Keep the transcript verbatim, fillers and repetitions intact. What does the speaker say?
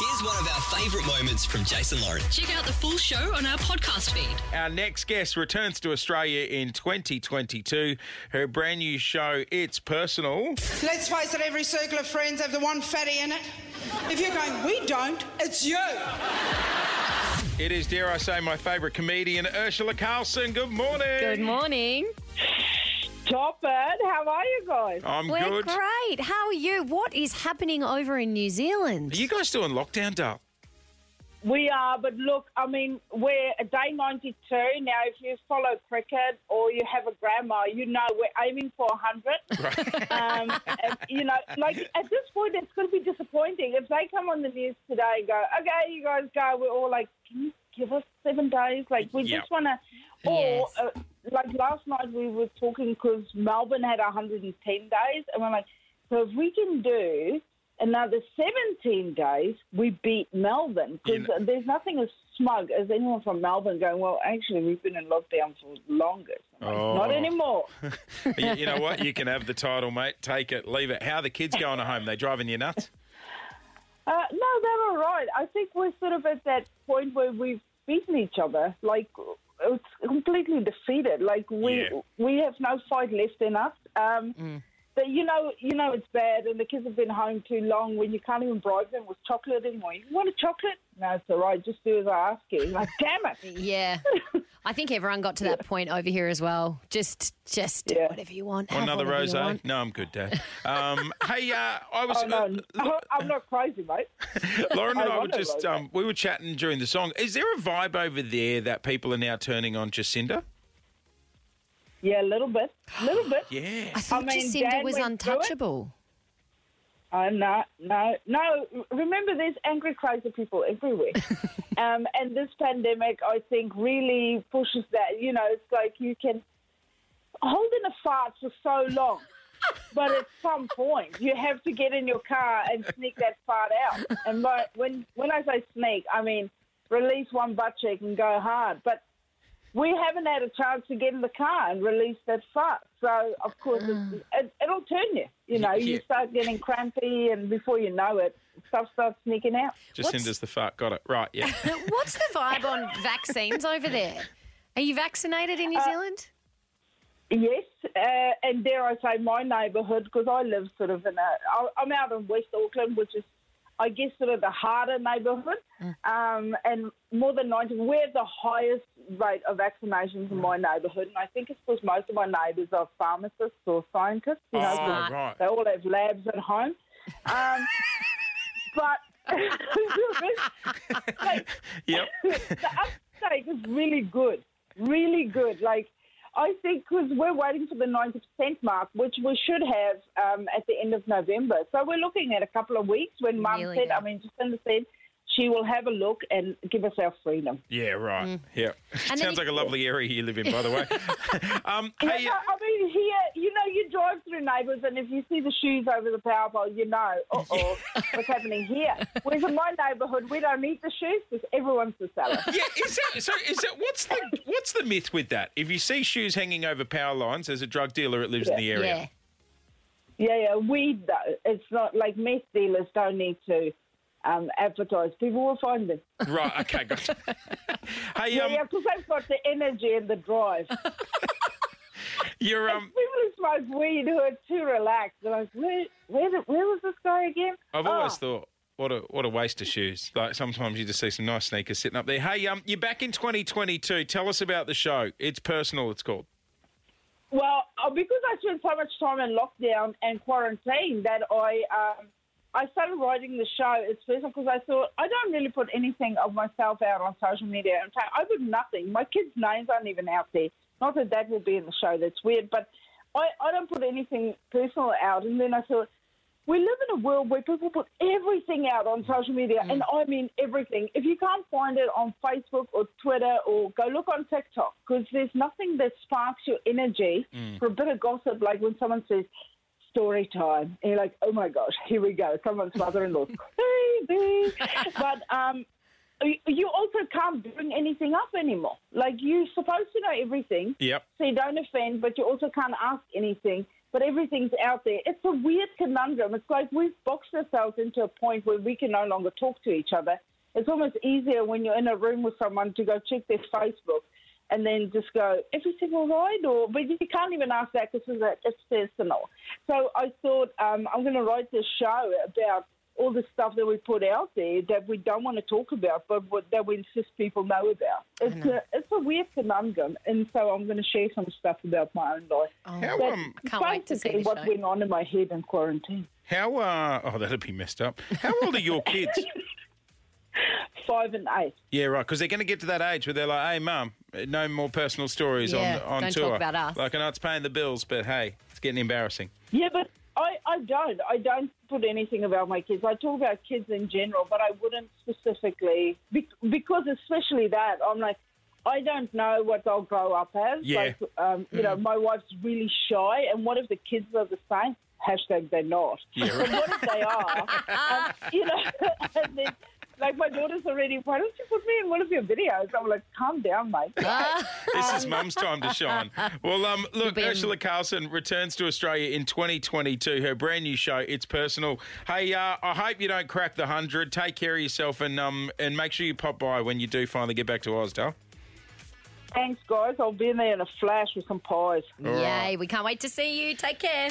Here's one of our favourite moments from Jason Lawrence. Check out the full show on our podcast feed. Our next guest returns to Australia in twenty twenty-two. Her brand new show, It's Personal. Let's face it, every circle of friends have the one fatty in it. If you're going, we don't, it's you. It is, dare I say, my favourite comedian, Urzila Carlson. Good morning. Good morning. Top it. How are you guys? I'm We're good. We're great. How are you? What is happening over in New Zealand? Are you guys still in lockdown, Dale? We are, but look, I mean, we're at day ninety-two. Now, if you follow cricket or you have a grandma, you know we're aiming for one hundred. Right. Um, and, you know, like, at this point, it's going to be disappointing. If they come on the news today and go, okay, you guys go, we're all like, can you give us seven days? Like, we yep. just want to... Or, yes. uh, like, last night we were talking because Melbourne had one hundred ten days, and we're like, so if we can do another seventeen days, we beat Melbourne. Because you know, there's nothing as smug as anyone from Melbourne going, well, actually, we've been in lockdown for longer. Like, oh. Not anymore. you, you know what? You can have the title, mate. Take it, leave it. How are the kids going at home? They driving you nuts? Uh, no, they're all right. I think we're sort of at that point where we've beaten each other. Like... It's completely defeated. Like we yeah. we have no fight left in us. Um, mm. But you know, you know it's bad, and the kids have been home too long. When you can't even bribe them with chocolate anymore. You want a chocolate? No, it's all right. Just do as I ask you. Like, damn it. Yeah, I think everyone got to that yeah. point over here as well. Just just do yeah. whatever you want. Have another rosé? No, I'm good, Dad. Um, hey, uh, I was. Oh, no. uh, lo- I'm not crazy, mate. Lauren and I, I were just um, we were chatting during the song. Is there a vibe over there that people are now turning on Jacinda? Yeah, a little bit, a little bit. yeah, I thought I mean, Jacinda Dad was untouchable. Uh, no, no, no. Remember, there's angry, crazy people everywhere. um, and this pandemic, I think, really pushes that. You know, it's like you can hold in a fart for so long, but at some point, you have to get in your car and sneak that fart out. And my, when when I say sneak, I mean release one butt cheek and go hard. But we haven't had a chance to get in the car and release that fart. So, of course, it, it, it'll turn you. You know, yeah. you start getting crampy, and before you know it, stuff starts sneaking out. Jacinda's the fart. Got it. Right, yeah. What's the vibe on vaccines over there? Are you vaccinated in New uh, Zealand? Yes, uh, and dare I say my neighbourhood, because I live sort of in a... I'm out in West Auckland, which is... I guess sort of the harder neighbourhood, um, and more than ninety, we're the highest rate of vaccinations in my neighbourhood, and I think it's because most of my neighbours are pharmacists or scientists. You know, oh, right. They all have labs at home. Um, but like, yep. the uptake is really good, really good. Like, I think because we're waiting for the ninety percent mark, which we should have um, at the end of November. So we're looking at a couple of weeks when Mum really said, yeah. I mean, Jacinda said, she will have a look and give us our freedom. Yeah, right. Mm. Yeah. Sounds like a lovely area you live in, by the way. um, yeah, hey, no, I mean, here, you know, you drive through neighbours and if you see the shoes over the power pole, you know, uh-oh, what's happening here. Whereas in my neighbourhood, we don't need the shoes because everyone's the seller. Yeah, is that, so is that, what's the, what's the myth with that? If you see shoes hanging over power lines, as a drug dealer, it lives yeah. in the area. Yeah. Yeah, yeah, weed, though. It's not, like, meth dealers don't need to Um, advertise. People will find them. Right, okay, gotcha. hey, yeah, um, yeah, because they've got the energy and the drive. You're um. People who smoke weed who are too relaxed. They're like, where, where, the, where was this guy again? I've oh. always thought, what a what a waste of shoes. Like sometimes you just see some nice sneakers sitting up there. Hey, um, you're back in twenty twenty-two. Tell us about the show. It's Personal, it's called. Well, because I spent so much time in lockdown and quarantine that I um. I started writing the show, It's Personal, because I thought, I don't really put anything of myself out on social media. In fact, I put nothing. My kids' names aren't even out there. Not that that will be in the show. That's weird. But I, I don't put anything personal out. And then I thought, we live in a world where people put everything out on social media, mm. and I mean everything. If you can't find it on Facebook or Twitter or go look on TikTok, because there's nothing that sparks your energy mm. for a bit of gossip, like when someone says, story time. And you're like, oh my gosh, here we go. Someone's mother-in-law's crazy. But um, you also can't bring anything up anymore. Like, you're supposed to know everything. Yep. So you don't offend, but you also can't ask anything. but everything's out there. It's a weird conundrum. It's like we've boxed ourselves into a point where we can no longer talk to each other. It's almost easier when you're in a room with someone to go check their Facebook and then just go, everything all right? Or, but you can't even ask that because it's personal. So I thought um, I'm going to write this show about all the stuff that we put out there that we don't want to talk about, but that we insist people know about. It's know. a it's a weird conundrum, and so I'm going to share some stuff about my own life. Oh, how, um, I can't wait to see what show. went on in my head in quarantine. How uh, oh, that'll be messed up. How old are your kids? Five and eight. Yeah, right, because they're going to get to that age where they're like, hey, Mum, no more personal stories yeah, on, on don't tour. Don't talk about us. Like, I know it's paying the bills, but, hey, it's getting embarrassing. Yeah, but I, I don't. I don't put anything about my kids. I talk about kids in general, but I wouldn't specifically, because especially that, I'm like, I don't know what they'll grow up as. Yeah. Like, um, you mm. know, my wife's really shy, and what if the kids are the same? Hashtag they're not. Yeah, right. What if they are? um, you know, and then... Like, my daughter's already, why don't you put me in one of your videos? I'm like, calm down, mate. This is Mum's time to shine. Well, um, look, been... Urzila Carlson returns to Australia in twenty twenty-two. Her brand new show, It's Personal. Hey, uh, I hope you don't crack the hundred. Take care of yourself and um and make sure you pop by when you do finally get back to Ausdale. Thanks, guys. I'll be in there in a flash with some pies. All Yay, right. We can't wait to see you. Take care.